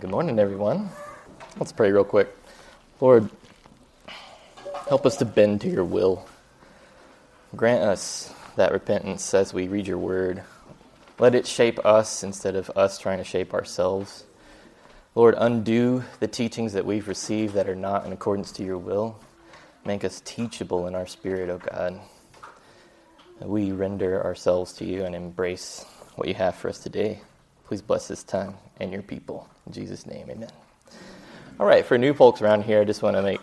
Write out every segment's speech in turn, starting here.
Good morning, everyone. Let's pray real quick. Lord, help us to bend to your will. Grant us that repentance as we read your word. Let it shape us instead of us trying to shape ourselves. Lord, undo the teachings that we've received that are not in accordance to your will. Make us teachable in our spirit, O God. We render ourselves to you and embrace what you have for us today. Please bless this time and your people. In Jesus' name, amen. All right, for new folks around here, I just want to make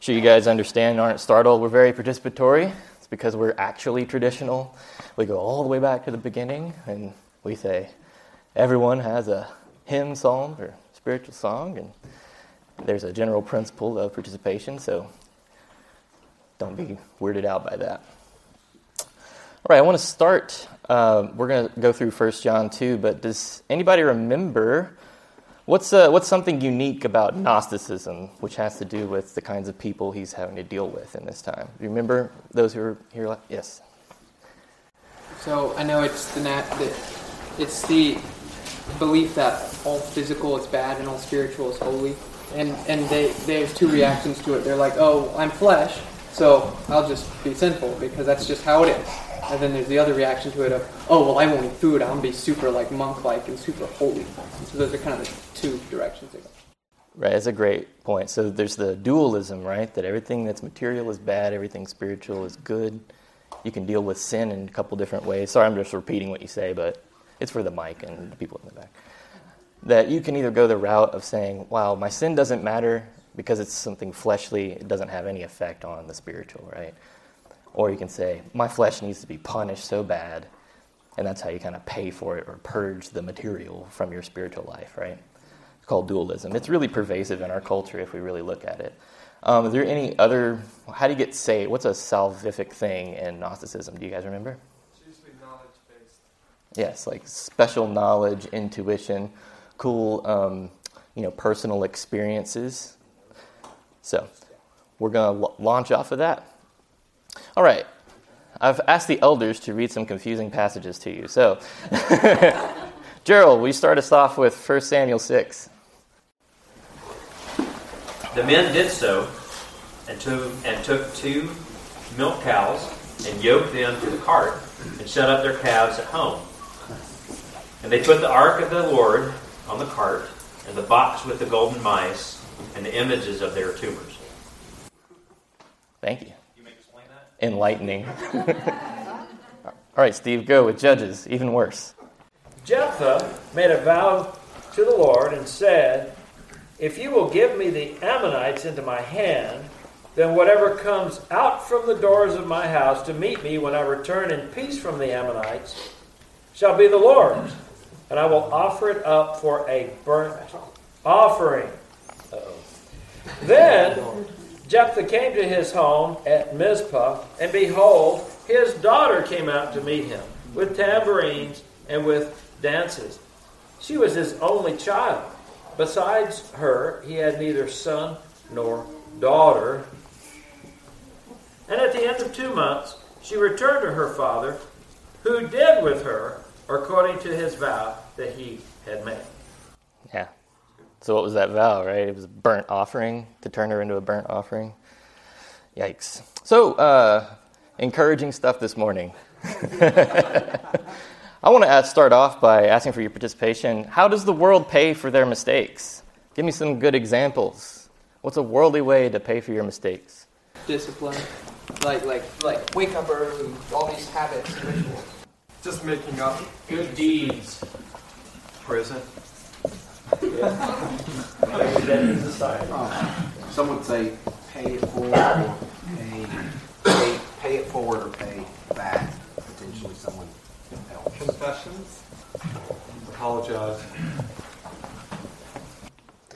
sure you guys understand and aren't startled. We're very participatory. It's because we're actually traditional. We go all the way back to the beginning, and we say everyone has a hymn, psalm, or spiritual song, and there's a general principle of participation, so don't be weirded out by that. All right, I want to start. We're going to go through 1 John 2, but does anybody remember what's something unique about Gnosticism, which has to do with the kinds of people he's having to deal with in this time? Do you remember those who were here? Yes. So I know it's the belief that all physical is bad and all spiritual is holy, and they have two reactions to it. They're like, oh, I'm flesh, so I'll just be sinful because that's just how it is. And then there's the other reaction to it of, oh, well, I won't eat food. I'm going to be super like monk-like and super holy. So those are kind of the two directions they go. Right, that's a great point. So there's the dualism, right, that everything that's material is bad, everything spiritual is good. You can deal with sin in a couple different ways. Sorry, I'm just repeating what you say, but it's for the mic and the people in the back. That you can either go the route of saying, wow, my sin doesn't matter because it's something fleshly. It doesn't have any effect on the spiritual, right? Or you can say, my flesh needs to be punished so bad, and that's how you kind of pay for it or purge the material from your spiritual life, right? It's called dualism. It's really pervasive in our culture if we really look at it. Is there any other, how do you get saved? What's a salvific thing in Gnosticism? Do you guys remember? It's usually knowledge-based. Yes, like special knowledge, intuition, cool, personal experiences. So we're going to launch off of that. All right, I've asked the elders to read some confusing passages to you. So, Gerald, will you start us off with 1 Samuel 6? The men did so, and took two milk cows and yoked them to the cart and shut up their calves at home. And they put the ark of the Lord on the cart and the box with the golden mice and the images of their tumors. Thank you. Enlightening. All right, Steve, go with Judges, even worse. Jephthah made a vow to the Lord and said, if you will give me the Ammonites into my hand, then whatever comes out from the doors of my house to meet me when I return in peace from the Ammonites shall be the Lord's, and I will offer it up for a burnt offering. Uh-oh. Then Jephthah came to his home at Mizpah, and behold, his daughter came out to meet him with tambourines and with dances. She was his only child. Besides her, he had neither son nor daughter. And at the end of 2 months, she returned to her father, who did with her according to his vow that he had made. Yeah. So what was that vow, right? It was a burnt offering, to turn her into a burnt offering. Yikes. So, encouraging stuff this morning. I want to start off by asking for your participation. How does the world pay for their mistakes? Give me some good examples. What's a worldly way to pay for your mistakes? Discipline. Like wake up early, all these habits, rituals. Just making up good deeds. Prison. Yeah. Some would say pay it forward or pay back, potentially someone else. Confessions? Apologize.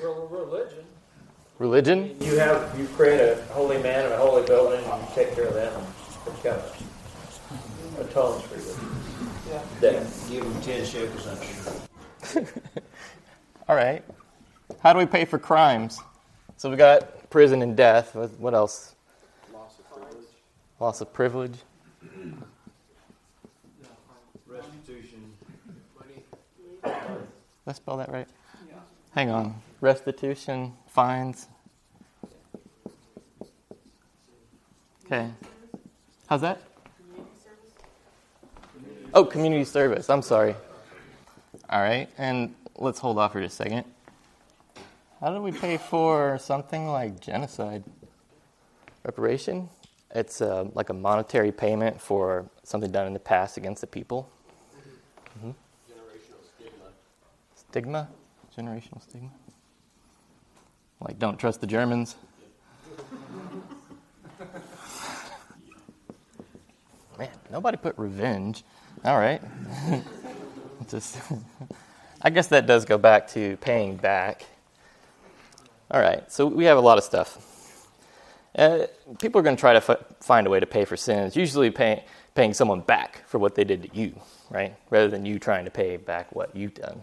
Religion. Religion? You create a holy man and a holy building and you take care of them. It's got a tolerance for you. Yeah. Give them 10 shekels on sure. All right. How do we pay for crimes? So we got prison and death. What else? Loss of privilege. Restitution. Money. Did I spell that right? Yeah. Hang on. Restitution, fines. Okay. How's that? Oh, community service. I'm sorry. All right. And let's hold off for just a second. How do we pay for something like genocide? Reparation? It's like a monetary payment for something done in the past against the people. Mm-hmm. Generational stigma. Stigma? Generational stigma? Like, don't trust the Germans. Man, nobody put revenge. All right. Just, I guess that does go back to paying back. All right, so we have a lot of stuff. People are going to try to find a way to pay for sins, usually paying someone back for what they did to you, right? Rather than you trying to pay back what you've done.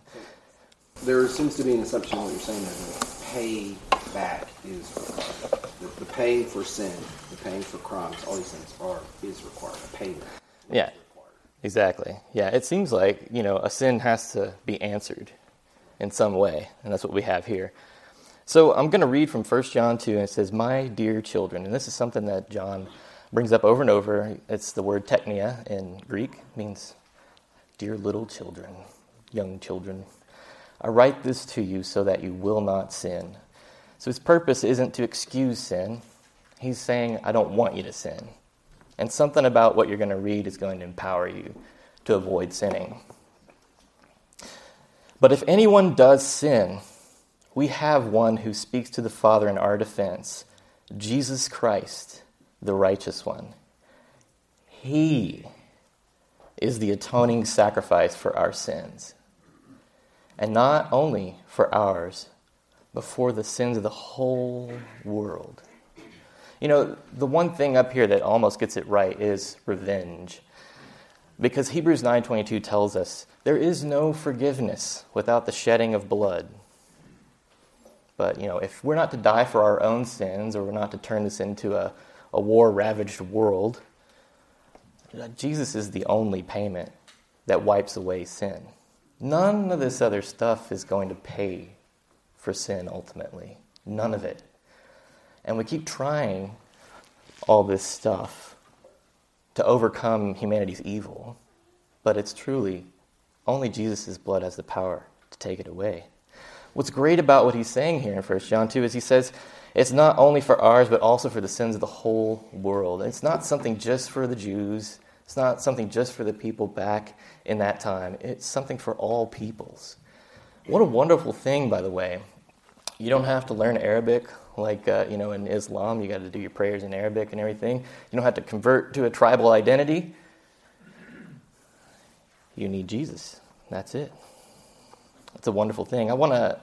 There seems to be an assumption in what you're saying that pay back is required. The paying for sin, the paying for crimes, all these things is required, a payment. Yeah. Exactly. Yeah, it seems like, a sin has to be answered in some way, and that's what we have here. So I'm going to read from 1 John 2, and it says, "My dear children," and this is something that John brings up over and over. It's the word technia in Greek. It means dear little children, young children. "I write this to you so that you will not sin." So his purpose isn't to excuse sin. He's saying, I don't want you to sin. And something about what you're going to read is going to empower you to avoid sinning. "But if anyone does sin, we have one who speaks to the Father in our defense, Jesus Christ, the righteous one. He is the atoning sacrifice for our sins. And not only for ours, but for the sins of the whole world." The one thing up here that almost gets it right is revenge. Because Hebrews 9:22 tells us, there is no forgiveness without the shedding of blood. But, if we're not to die for our own sins, or we're not to turn this into a war-ravaged world, Jesus is the only payment that wipes away sin. None of this other stuff is going to pay for sin ultimately. None of it. And we keep trying all this stuff to overcome humanity's evil, but it's truly only Jesus' blood has the power to take it away. What's great about what he's saying here in 1 John 2 is he says it's not only for ours, but also for the sins of the whole world. It's not something just for the Jews. It's not something just for the people back in that time. It's something for all peoples. What a wonderful thing, by the way. You don't have to learn Arabic like, in Islam. You got to do your prayers in Arabic and everything. You don't have to convert to a tribal identity. You need Jesus. That's it. It's a wonderful thing. I want to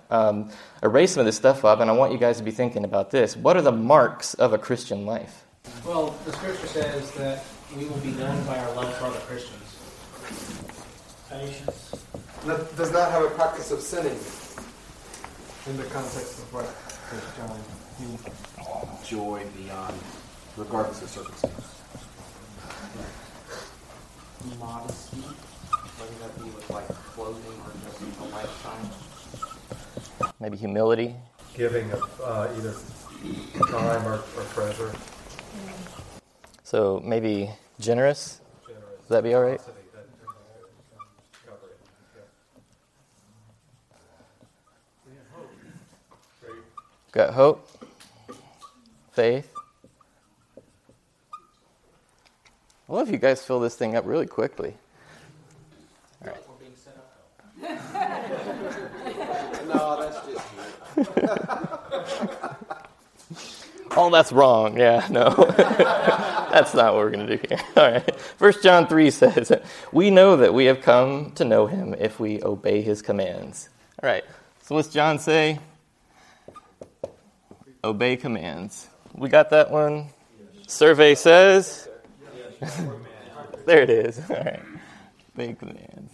erase some of this stuff up, and I want you guys to be thinking about this. What are the marks of a Christian life? Well, the Scripture says that we will be known by our love for other Christians. Patience. That does not have a practice of sinning. In the context of what John, joy beyond, regardless of circumstance. Modesty, whether that be with clothing or just a lifetime. Maybe humility. Giving of either time or treasure. So maybe generous. Would that be all right? Got hope, faith. I love you guys fill this thing up really quickly. All right. We're being set up. No, that's just you. Oh, that's wrong. Yeah, no. That's not what we're going to do here. All right. 1 John 3 says, "We know that we have come to know him if we obey his commands." All right. So what's John say? Obey commands. We got that one? Yes. Survey says? Yes. There it is. All right. Obey commands.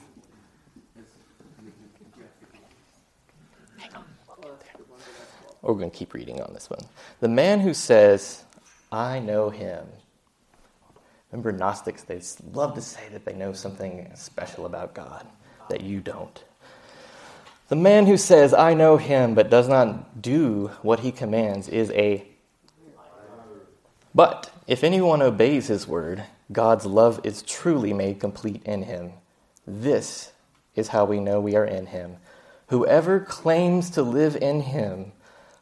Hang on. We'll get there. We're going to keep reading on this one. "The man who says, 'I know him.'" Remember Gnostics, they love to say that they know something special about God that you don't. The man who says, I know him, but does not do what he commands is a liar. But if anyone obeys his word, God's love is truly made complete in him. This is how we know we are in him. Whoever claims to live in him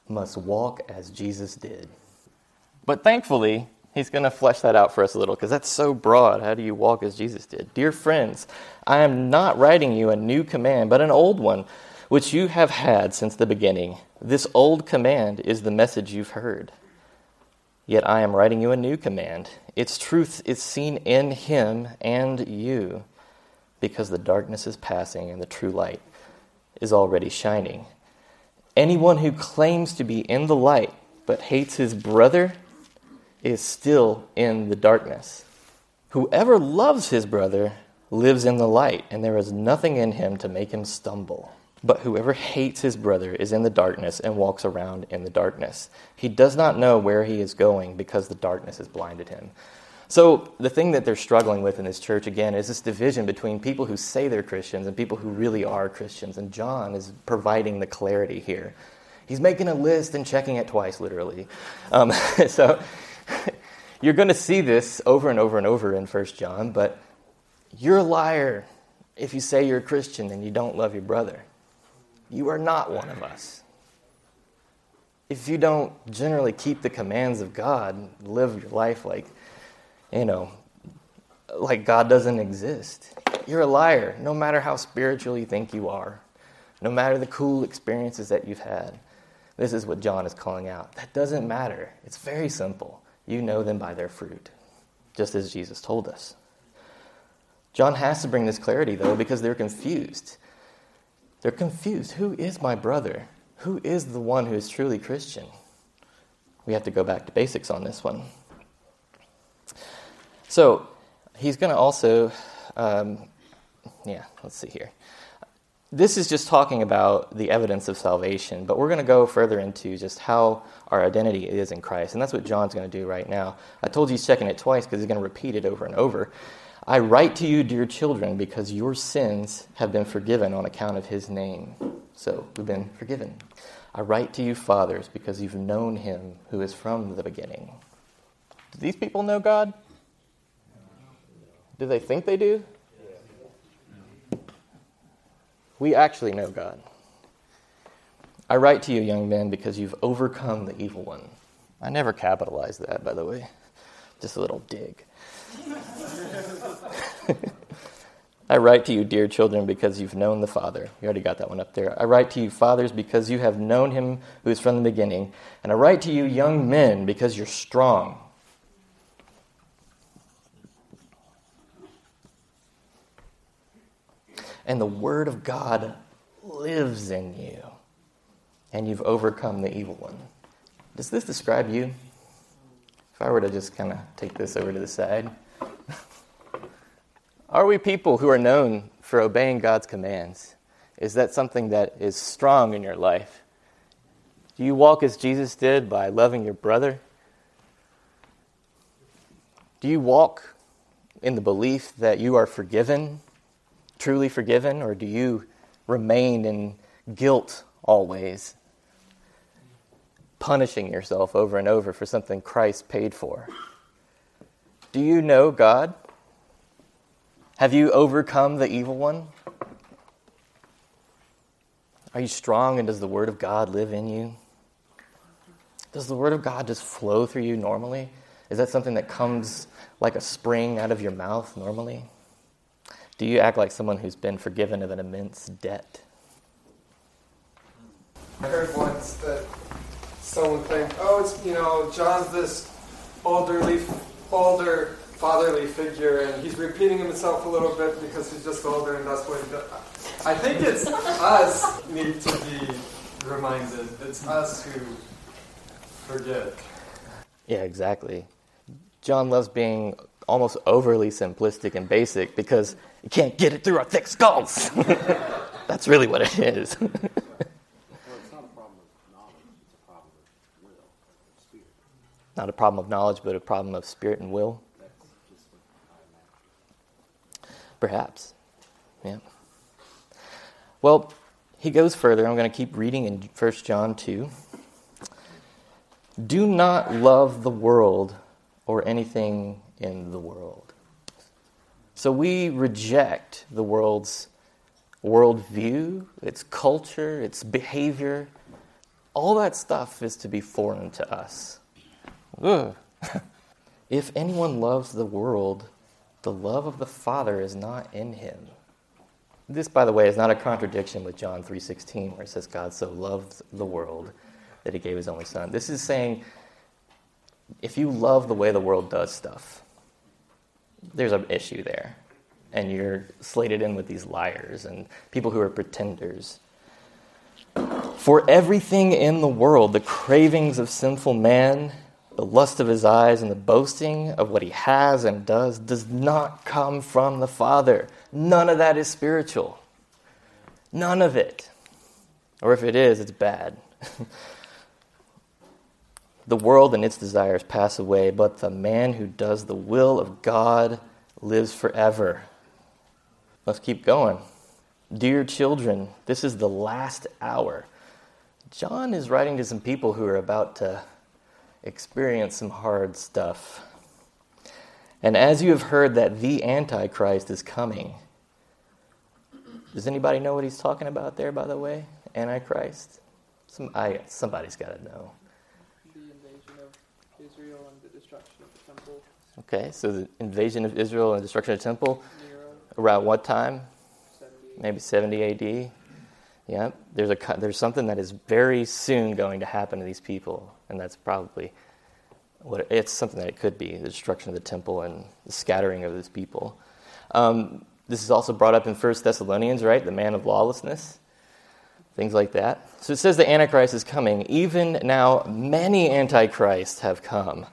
must walk as Jesus did. But thankfully, he's going to flesh that out for us a little, because that's so broad. How do you walk as Jesus did? Dear friends, I am not writing you a new command, but an old one, which you have had since the beginning. This old command is the message you've heard. Yet I am writing you a new command. Its truth is seen in him and you, because the darkness is passing and the true light is already shining. Anyone who claims to be in the light but hates his brother is still in the darkness. Whoever loves his brother lives in the light, and there is nothing in him to make him stumble. But whoever hates his brother is in the darkness and walks around in the darkness. He does not know where he is going because the darkness has blinded him. So the thing that they're struggling with in this church, again, is this division between people who say they're Christians and people who really are Christians. And John is providing the clarity here. He's making a list and checking it twice, literally. So you're going to see this over and over and over in 1 John, but you're a liar if you say you're a Christian and you don't love your brother. You are not one of us. If you don't generally keep the commands of God and live your life like God doesn't exist, you're a liar, no matter how spiritual you think you are, no matter the cool experiences that you've had. This is what John is calling out. That doesn't matter. It's very simple. You know them by their fruit, just as Jesus told us. John has to bring this clarity, though, because they're confused. They're confused. Who is my brother? Who is the one who is truly Christian? We have to go back to basics on this one. So he's going to also, let's see here. This is just talking about the evidence of salvation, but we're going to go further into just how our identity is in Christ, and that's what John's going to do right now. I told you he's checking it twice because he's going to repeat it over and over. I write to you, dear children, because your sins have been forgiven on account of his name. So we've been forgiven. I write to you, fathers, because you've known him who is from the beginning. Do these people know God? Do they think they do? We actually know God. I write to you, young men, because you've overcome the evil one. I never capitalized that, by the way. Just a little dig. I write to you, dear children, because you've known the Father. You already got that one up there. I write to you, fathers, because you have known him who is from the beginning. And I write to you, young men, because you're strong. And the word of God lives in you, and you've overcome the evil one. Does this describe you? If I were to just kind of take this over to the side. Are we people who are known for obeying God's commands? Is that something that is strong in your life? Do you walk as Jesus did by loving your brother? Do you walk in the belief that you are forgiven? Truly forgiven, or do you remain in guilt always, punishing yourself over and over for something Christ paid for? Do you know God? Have you overcome the evil one? Are you strong, and does the Word of God live in you? Does the Word of God just flow through you normally? Is that something that comes like a spring out of your mouth normally? Do you act like someone who's been forgiven of an immense debt? I heard once that someone claimed, John's this older fatherly figure, and he's repeating himself a little bit because he's just older, and that's what he does. I think it's us need to be reminded. It's us who forget. Yeah, exactly. John loves being almost overly simplistic and basic because you can't get it through our thick skulls. That's really what it is. Well, it's not a problem of knowledge, it's a problem of will and spirit. Not a problem of knowledge, but a problem of spirit and will? That's just what I imagine. Perhaps. Yeah. Well, He goes further. I'm going to keep reading in 1 John 2. Do not love the world or anything in the world. So we reject the world's worldview, its culture, its behavior. All that stuff is to be foreign to us. If anyone loves the world, the love of the Father is not in him. This, by the way, is not a contradiction with John 3:16, where it says God so loved the world that he gave his only son. This is saying, if you love the way the world does stuff, there's an issue there. And you're slated in with these liars and people who are pretenders. For everything in the world, the cravings of sinful man, the lust of his eyes, and the boasting of what he has and does not come from the Father. None of that is spiritual. None of it. Or if it is, it's bad. The world and its desires pass away, but the man who does the will of God lives forever. Let's keep going. Dear children, this is the last hour. John is writing to some people who are about to experience some hard stuff. And as you have heard that the Antichrist is coming, does anybody know what he's talking about there, by the way? Antichrist? Somebody's got to know. The invasion of Israel and the destruction of the temple. Okay, so the invasion of Israel and the destruction of the temple. Nero. Around what time? 70. Maybe 70 A.D.? Yeah, there's something that is very soon going to happen to these people, and that's probably it's something that it could be, the destruction of the temple and the scattering of these people. This is also brought up in 1 Thessalonians, right? The man of lawlessness, things like that. So it says the Antichrist is coming. Even now, many Antichrists have come.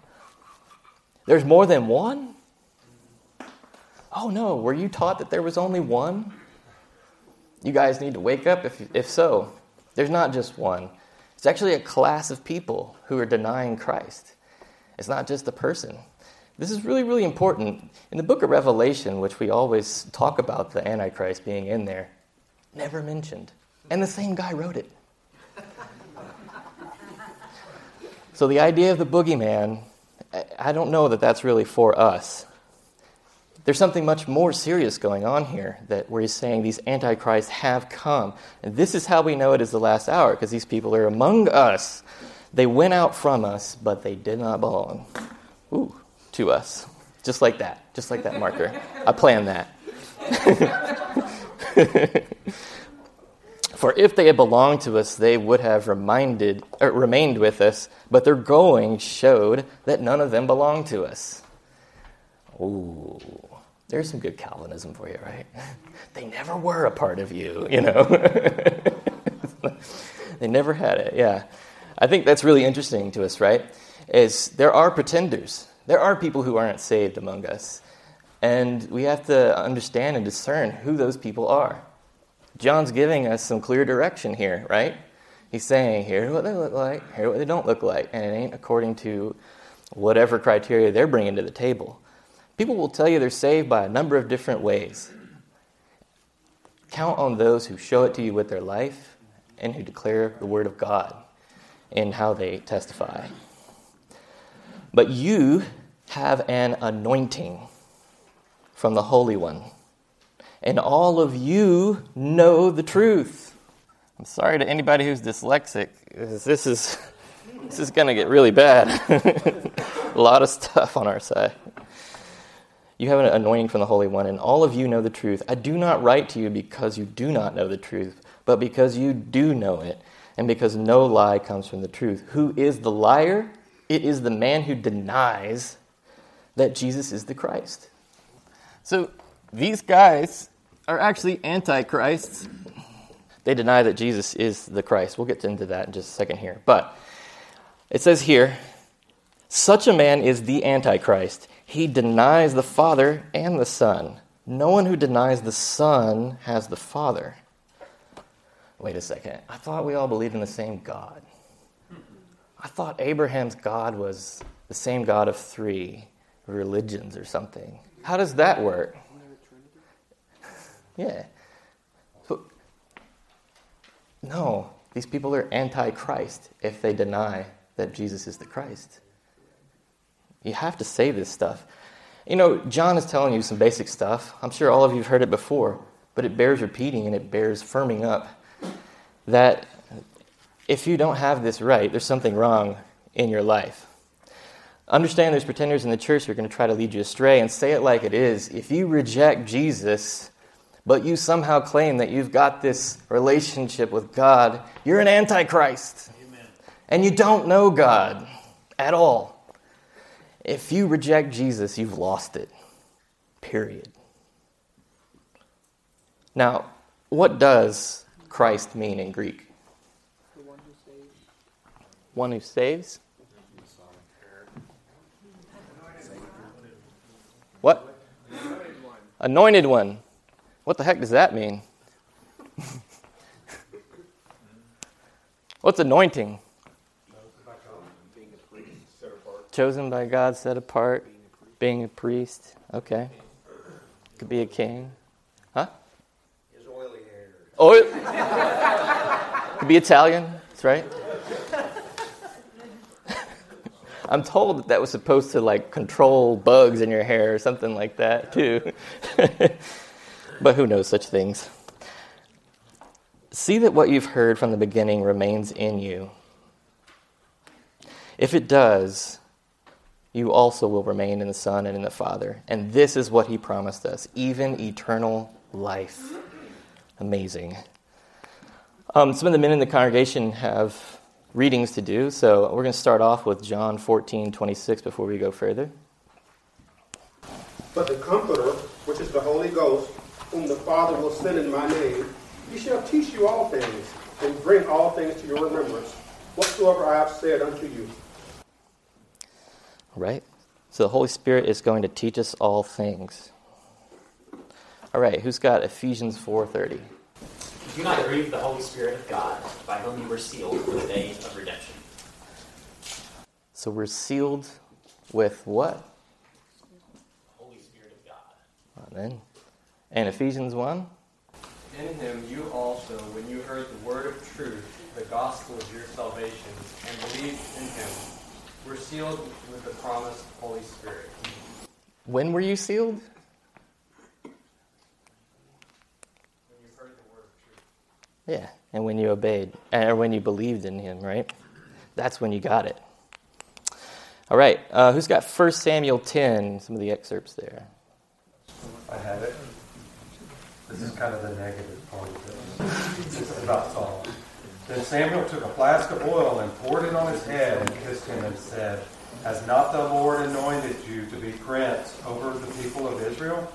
There's more than one? Oh no, were you taught that there was only one? You guys need to wake up if so. There's not just one. It's actually a class of people who are denying Christ. It's not just a person. This is really, really important. In the book of Revelation, which we always talk about the Antichrist being in there, never mentioned. And the same guy wrote it. So the idea of the boogeyman, I don't know that that's really for us. There's something much more serious going on here where he's saying these antichrists have come. And this is how we know it is the last hour, because these people are among us. They went out from us, but they did not belong to us. Just like that marker. I planned that. For if they had belonged to us, they would have remained with us, but their going showed that none of them belonged to us. Ooh, there's some good Calvinism for you, right? They never were a part of you, you know. They never had it, yeah. I think that's really interesting to us, right? Is there are pretenders. There are people who aren't saved among us. And we have to understand and discern who those people are. John's giving us some clear direction here, right? He's saying, here's what they look like, here's what they don't look like. And it ain't according to whatever criteria they're bringing to the table. People will tell you they're saved by a number of different ways. Count on those who show it to you with their life and who declare the word of God in how they testify. But you have an anointing from the Holy One, and all of you know the truth. I'm sorry to anybody who's dyslexic. This is going to get really bad. A lot of stuff on our side. You have an anointing from the Holy One, and all of you know the truth. I do not write to you because you do not know the truth, but because you do know it, and because no lie comes from the truth. Who is the liar? It is the man who denies that Jesus is the Christ. So these guys are actually antichrists. They deny that Jesus is the Christ. We'll get into that in just a second here. But it says here, such a man is the Antichrist. He denies the Father and the Son. No one who denies the Son has the Father. Wait a second. I thought we all believed in the same God. I thought Abraham's God was the same God of three religions or something. How does that work? Yeah. No, these people are anti-Christ if they deny that Jesus is the Christ. You have to say this stuff. You know, John is telling you some basic stuff. I'm sure all of you have heard it before, but it bears repeating and it bears firming up that if you don't have this right, there's something wrong in your life. Understand there's pretenders in the church who are going to try to lead you astray, and say it like it is. If you reject Jesus, but you somehow claim that you've got this relationship with God, you're an antichrist. Amen. And you don't know God at all. If you reject Jesus, you've lost it. Period. Now, what does Christ mean in Greek? The one who saves. One who saves? What? Anointed one. Anointed one. What the heck does that mean? What's anointing? Chosen by God, set apart, being a priest. Okay. Could be a king. Huh? His oily hair. Oil? Could be Italian. That's right. I'm told that was supposed to, like, control bugs in your hair or something like that, too. But who knows such things? See that what you've heard from the beginning remains in you. If it does, you also will remain in the Son and in the Father. And this is what he promised us, even eternal life. Amazing. Some of the men in the congregation have readings to do, so we're going to start off with John 14:26 before we go further. But the Comforter, which is the Holy Ghost, whom the Father will send in my name, he shall teach you all things, and bring all things to your remembrance, whatsoever I have said unto you. Right? So the Holy Spirit is going to teach us all things. All right, who's got Ephesians 4:30? Do not grieve the Holy Spirit of God, by whom you were sealed for the day of redemption. So we're sealed with what? The Holy Spirit of God. Amen. And Ephesians 1? In him you also, when you heard the word of truth, the gospel of your salvation, and believed in him, were sealed with the promised Holy Spirit. When were you sealed? When you heard the word of truth. Yeah, and when you obeyed, or when you believed in him, right? That's when you got it. All right, who's got 1 Samuel 10, some of the excerpts there? I have it. This is kind of the negative part of it. It's about Saul. Then Samuel took a flask of oil and poured it on his head and kissed him and said, Has not the Lord anointed you to be prince over the people of Israel?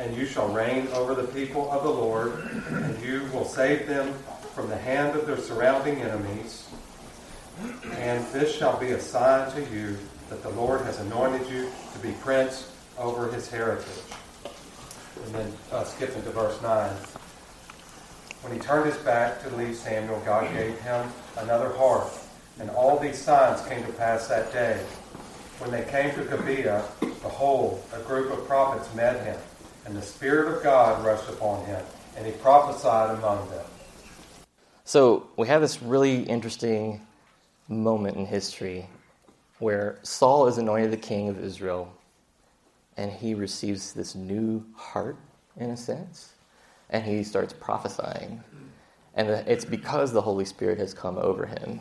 And you shall reign over the people of the Lord, and you will save them from the hand of their surrounding enemies. And this shall be a sign to you that the Lord has anointed you to be prince over his heritage. And then skipping to verse 9. When he turned his back to leave Samuel, God gave him another heart. And all these signs came to pass that day. When they came to Gibeah, behold, a group of prophets met him. And the Spirit of God rushed upon him. And he prophesied among them. So we have this really interesting moment in history where Saul is anointed the king of Israel. And he receives this new heart, in a sense, and he starts prophesying. And it's because the Holy Spirit has come over him.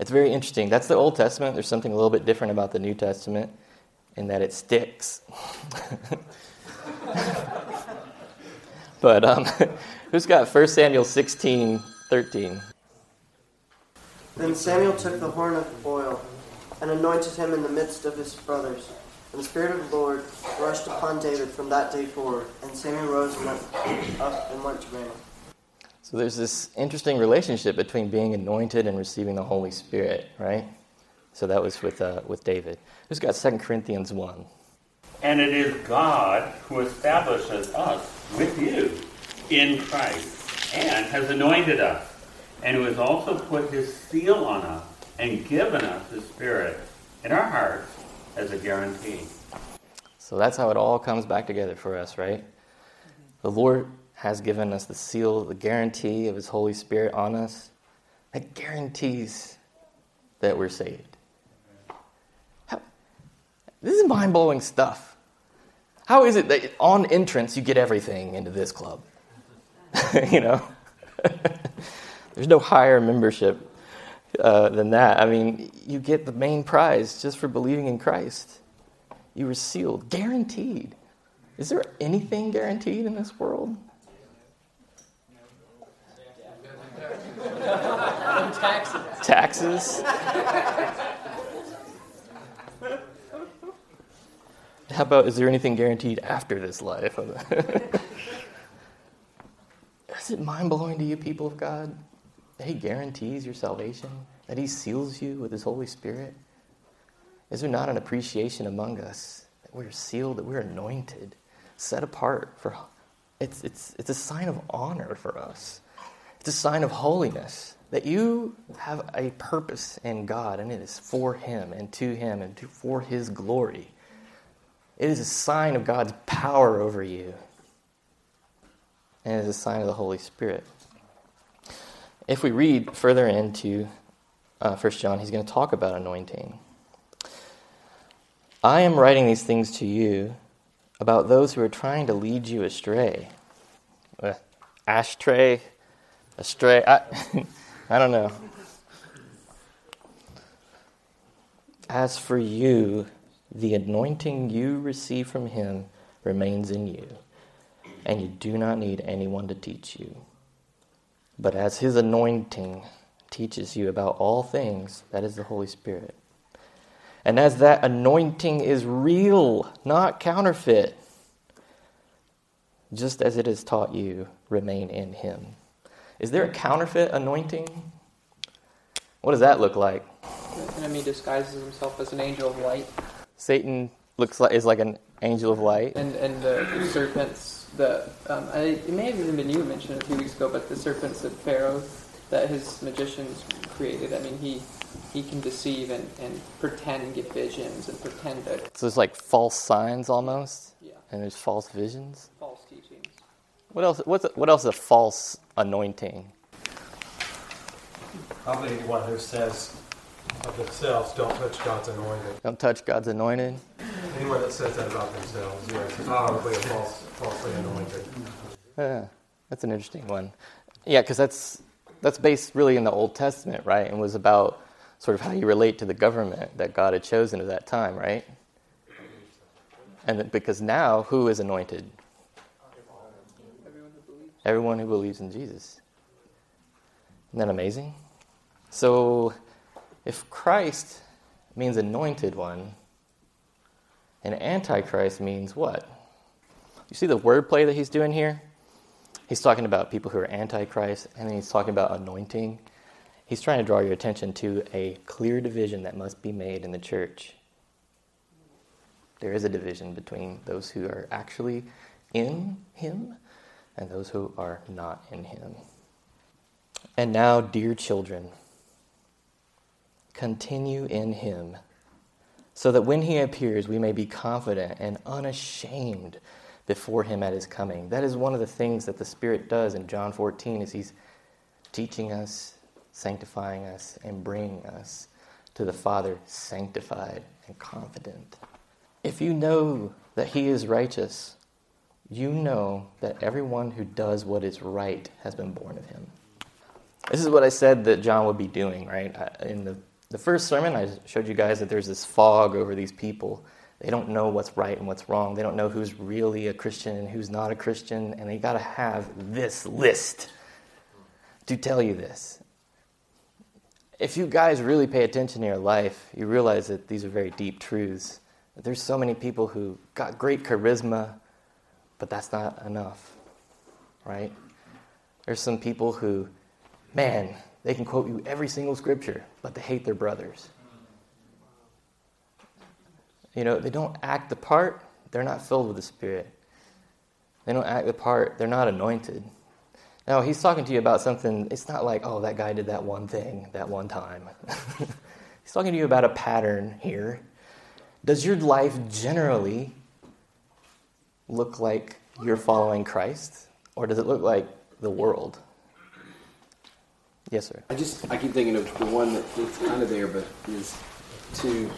It's very interesting. That's the Old Testament. There's something a little bit different about the New Testament in that it sticks. But who's got 1 Samuel 16:13? Then Samuel took the horn of oil and anointed him in the midst of his brothers. And the Spirit of the Lord rushed upon David from that day forward, and Samuel rose and went up and went to Ramah. So there's this interesting relationship between being anointed and receiving the Holy Spirit, right? So that was with David. Who's got 2 Corinthians 1? And it is God who establishes us with you in Christ, and has anointed us, and who has also put his seal on us, and given us his Spirit in our hearts, as a guarantee. So that's how it all comes back together for us, right? The Lord has given us the seal, the guarantee of His Holy Spirit on us. That guarantees that we're saved. This is mind-blowing stuff. How is it that on entrance you get everything into this club? You know? There's no higher membership than that. I mean, you get the main prize just for believing in Christ. You were sealed, guaranteed. Is there anything guaranteed in this world? Taxes. How about, is there anything guaranteed after this life? Is it mind-blowing to you, people of God, that He guarantees your salvation? That He seals you with His Holy Spirit? Is there not an appreciation among us that we're sealed, that we're anointed, set apart for? It's a sign of honor for us. It's a sign of holiness, that you have a purpose in God, and it is for Him and to Him and for His glory. It is a sign of God's power over you. And it is a sign of the Holy Spirit. If we read further into 1 John, he's going to talk about anointing. I am writing these things to you about those who are trying to lead you astray. I don't know. As for you, the anointing you receive from Him remains in you, and you do not need anyone to teach you. But as His anointing teaches you about all things, that is the Holy Spirit. And as that anointing is real, not counterfeit, just as it is taught you, remain in Him. Is there a counterfeit anointing? What does that look like? The enemy disguises himself as an angel of light. Satan is like an angel of light. And the serpents, it may have even been you mentioned a few weeks ago, but the serpents of Pharaoh that his magicians created, I mean, he can deceive and pretend and give visions and pretend that. So it's like false signs almost? Yeah. And there's false visions? False teachings. What else is a false anointing? Probably one who says of themselves, don't touch God's anointed. Don't touch God's anointed? Anyone that says that about themselves, yes, is probably a falsely anointed. That's an interesting one. Yeah, because that's based really in the Old Testament, right? And was about sort of how you relate to the government that God had chosen at that time, right? And because now, who is anointed? Everyone who believes in Jesus. Isn't that amazing? So, if Christ means anointed one, and Antichrist means what? You see the wordplay that he's doing here? He's talking about people who are Antichrist, and then he's talking about anointing. He's trying to draw your attention to a clear division that must be made in the church. There is a division between those who are actually in Him and those who are not in Him. And now, dear children, continue in Him, so that when He appears, we may be confident and unashamed before Him at His coming. That is one of the things that the Spirit does in John 14, is He's teaching us, sanctifying us, and bringing us to the Father sanctified and confident. If you know that He is righteous, you know that everyone who does what is right has been born of Him. This is what I said that John would be doing, right? In the first sermon, I showed you guys that there's this fog over these people. They don't know what's right and what's wrong. They don't know who's really a Christian and who's not a Christian. And they got to have this list to tell you this. If you guys really pay attention to your life, you realize that these are very deep truths. There's so many people who got great charisma, but that's not enough, right? There's some people who, man, they can quote you every single scripture, but they hate their brothers. You know, they don't act the part, they're not filled with the Spirit. They don't act the part, they're not anointed. Now, he's talking to you about something, it's not like, oh, that guy did that one thing that one time. He's talking to you about a pattern here. Does your life generally look like you're following Christ? Or does it look like the world? Yes, sir. I keep thinking of the one that's kind of there, but is to,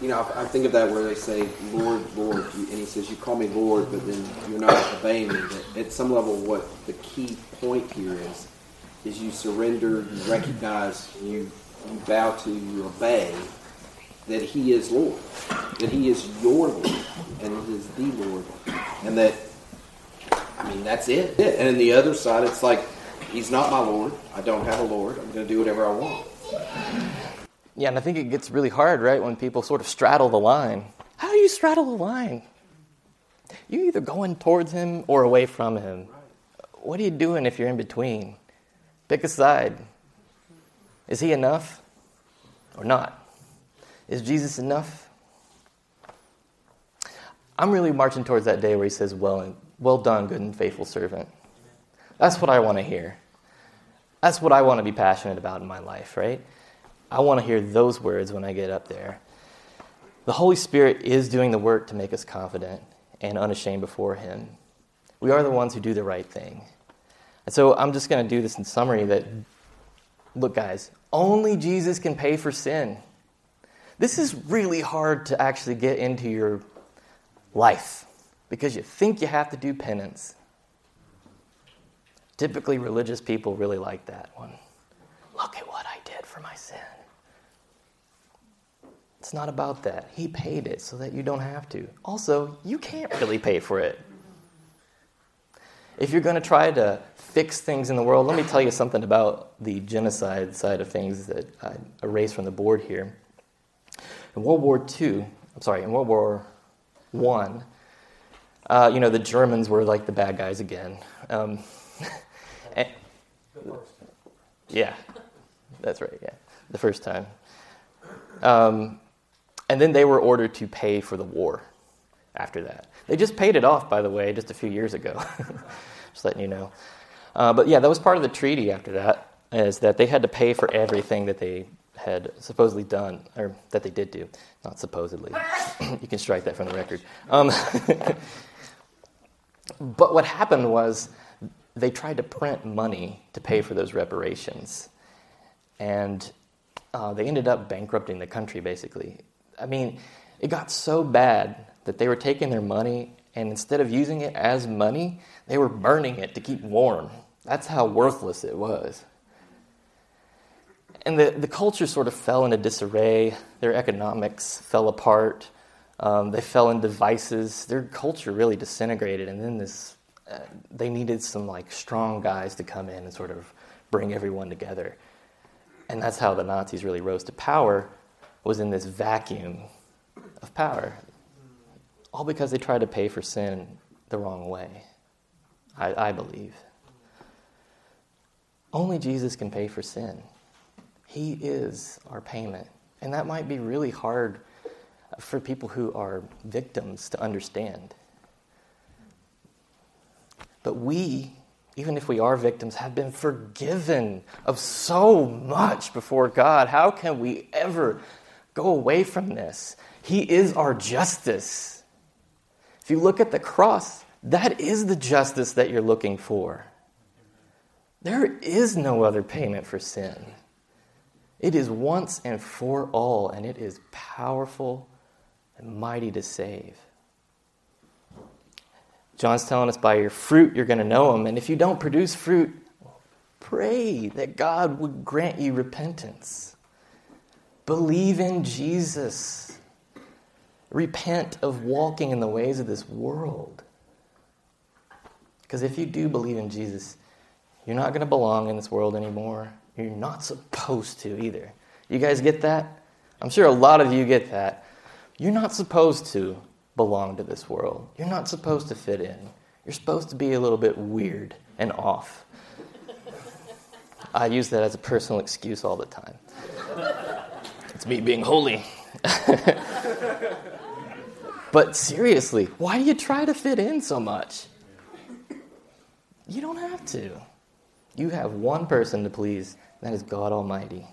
you know, I think of that where they say, Lord, Lord, and he says, you call me Lord, but then you're not obeying me. But at some level, what the key point here is you surrender, you recognize, you bow to, you obey, that he is Lord, that he is your Lord, and he is the Lord, and that, I mean, that's it. And on the other side, it's like, he's not my Lord. I don't have a Lord. I'm going to do whatever I want. Yeah, and I think it gets really hard, right, when people sort of straddle the line. How do you straddle the line? You're either going towards him or away from him. What are you doing if you're in between? Pick a side. Is he enough or not? Is Jesus enough? I'm really marching towards that day where he says, well done, good and faithful servant. That's what I want to hear. That's what I want to be passionate about in my life, right? I want to hear those words when I get up there. The Holy Spirit is doing the work to make us confident and unashamed before him. We are the ones who do the right thing. And so I'm just going to do this in summary that, look, guys, only Jesus can pay for sin. This is really hard to actually get into your life because you think you have to do penance. Typically, religious people really like that one. Look at what I did for my sin. It's not about that. He paid it so that you don't have to. Also, you can't really pay for it. If you're going to try to fix things in the world, let me tell you something about the genocide side of things that I erased from the board here. In World War I, the Germans were like the bad guys again. Yeah, that's right, yeah, the first time. And then they were ordered to pay for the war after that. They just paid it off, by the way, just a few years ago. Just letting you know. But yeah, that was part of the treaty after that, is that they had to pay for everything that they had supposedly done, or that they did do. Not supposedly. You can strike that from the record. But what happened was they tried to print money to pay for those reparations. And they ended up bankrupting the country, basically. I mean, it got so bad that they were taking their money, and instead of using it as money, they were burning it to keep warm. That's how worthless it was. And the culture sort of fell into disarray. Their economics fell apart. They fell into vices. Their culture really disintegrated, and then this... they needed some like strong guys to come in and sort of bring everyone together. And that's how the Nazis really rose to power, was in this vacuum of power. All because they tried to pay for sin the wrong way, I believe. Only Jesus can pay for sin. He is our payment. And that might be really hard for people who are victims to understand. But we, even if we are victims, have been forgiven of so much before God. How can we ever go away from this? He is our justice. If you look at the cross, that is the justice that you're looking for. There is no other payment for sin. It is once and for all, and it is powerful and mighty to save. John's telling us by your fruit you're going to know him. And if you don't produce fruit, pray that God would grant you repentance. Believe in Jesus. Repent of walking in the ways of this world. Because if you do believe in Jesus, you're not going to belong in this world anymore. You're not supposed to either. You guys get that? I'm sure a lot of you get that. You're not supposed to belong to this world. You're not supposed to fit in. You're supposed to be a little bit weird and off. I use that as a personal excuse all the time. It's me being holy. But seriously, why do you try to fit in so much? You don't have to. You have one person to please, and that is God Almighty.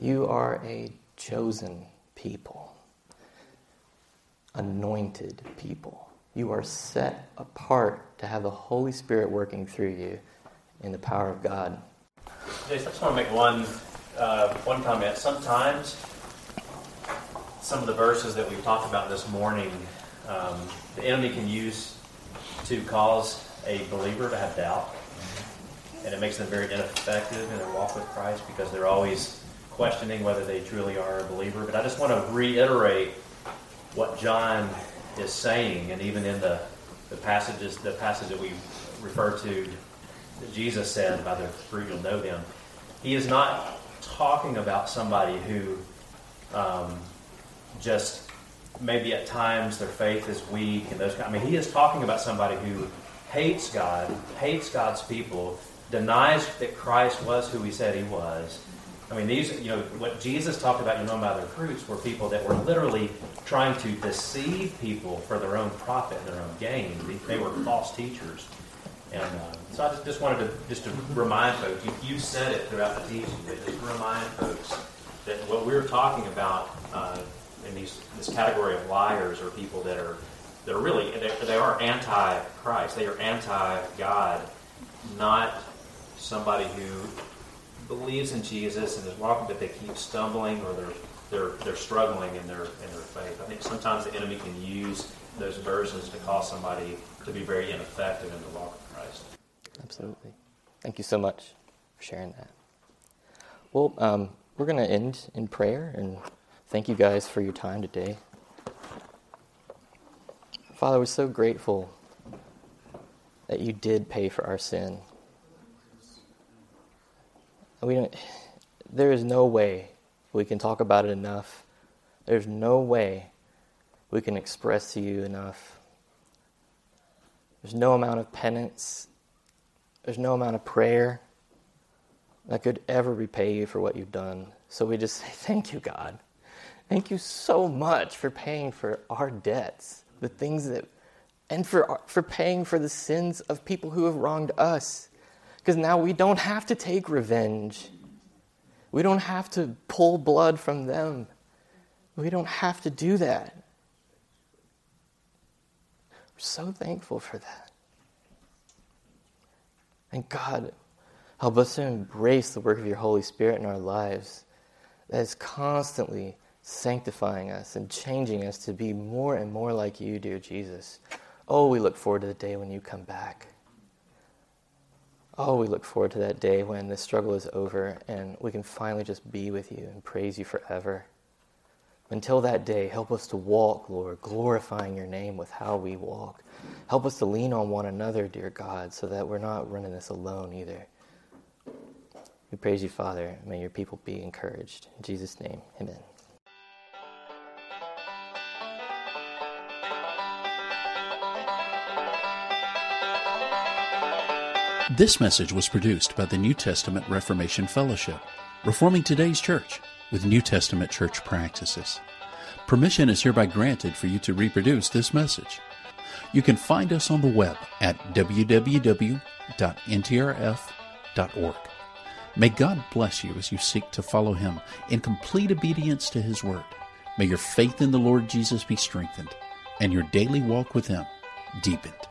You are a chosen people. Anointed people, You are set apart to have the Holy Spirit working through you in the power of God. Jason, I just want to make one comment. Sometimes some of the verses that we've talked about this morning, the enemy can use to cause a believer to have doubt. And it makes them very ineffective in their walk with Christ because they're always questioning whether they truly are a believer. But I just want to reiterate what John is saying, and even in the passage that we refer to that Jesus said, by their fruit you'll know them. He is not talking about somebody who just maybe at times their faith is weak and those kind. I mean, he is talking about somebody who hates God, hates God's people, denies that Christ was who he said he was. I mean, these, you know, what Jesus talked about, you know, by their fruits, were people that were literally trying to deceive people for their own profit and their own gain. They were false teachers. And so I just wanted to remind folks, you said it throughout the teaching, but just remind folks that what we're talking about in this category of liars are people that are, they're really, they are anti-Christ. They are anti-God, not somebody who believes in Jesus and is walking, but they keep stumbling or they're struggling in their faith. I think sometimes the enemy can use those verses to cause somebody to be very ineffective in the walk of Christ. Absolutely. Thank you so much for sharing that. Well, we're going to end in prayer, and thank you guys for your time today. Father, we're so grateful that you did pay for our sin. There is no way we can talk about it enough. There's no way we can express to you enough. There's no amount of penance. There's no amount of prayer that could ever repay you for what you've done. So we just say, thank you, God. Thank you so much for paying for our debts, the things that, and for paying for the sins of people who have wronged us. Because now we don't have to take revenge. We don't have to pull blood from them. We don't have to do that. We're so thankful for that. And God, help us to embrace the work of your Holy Spirit in our lives that is constantly sanctifying us and changing us to be more and more like you, dear Jesus. Oh, we look forward to the day when you come back. Oh, we look forward to that day when this struggle is over and we can finally just be with you and praise you forever. Until that day, help us to walk, Lord, glorifying your name with how we walk. Help us to lean on one another, dear God, so that we're not running this alone either. We praise you, Father. May your people be encouraged. In Jesus' name, amen. This message was produced by the New Testament Reformation Fellowship, reforming today's church with New Testament church practices. Permission is hereby granted for you to reproduce this message. You can find us on the web at www.ntrf.org. May God bless you as you seek to follow Him in complete obedience to His Word. May your faith in the Lord Jesus be strengthened and your daily walk with Him deepened.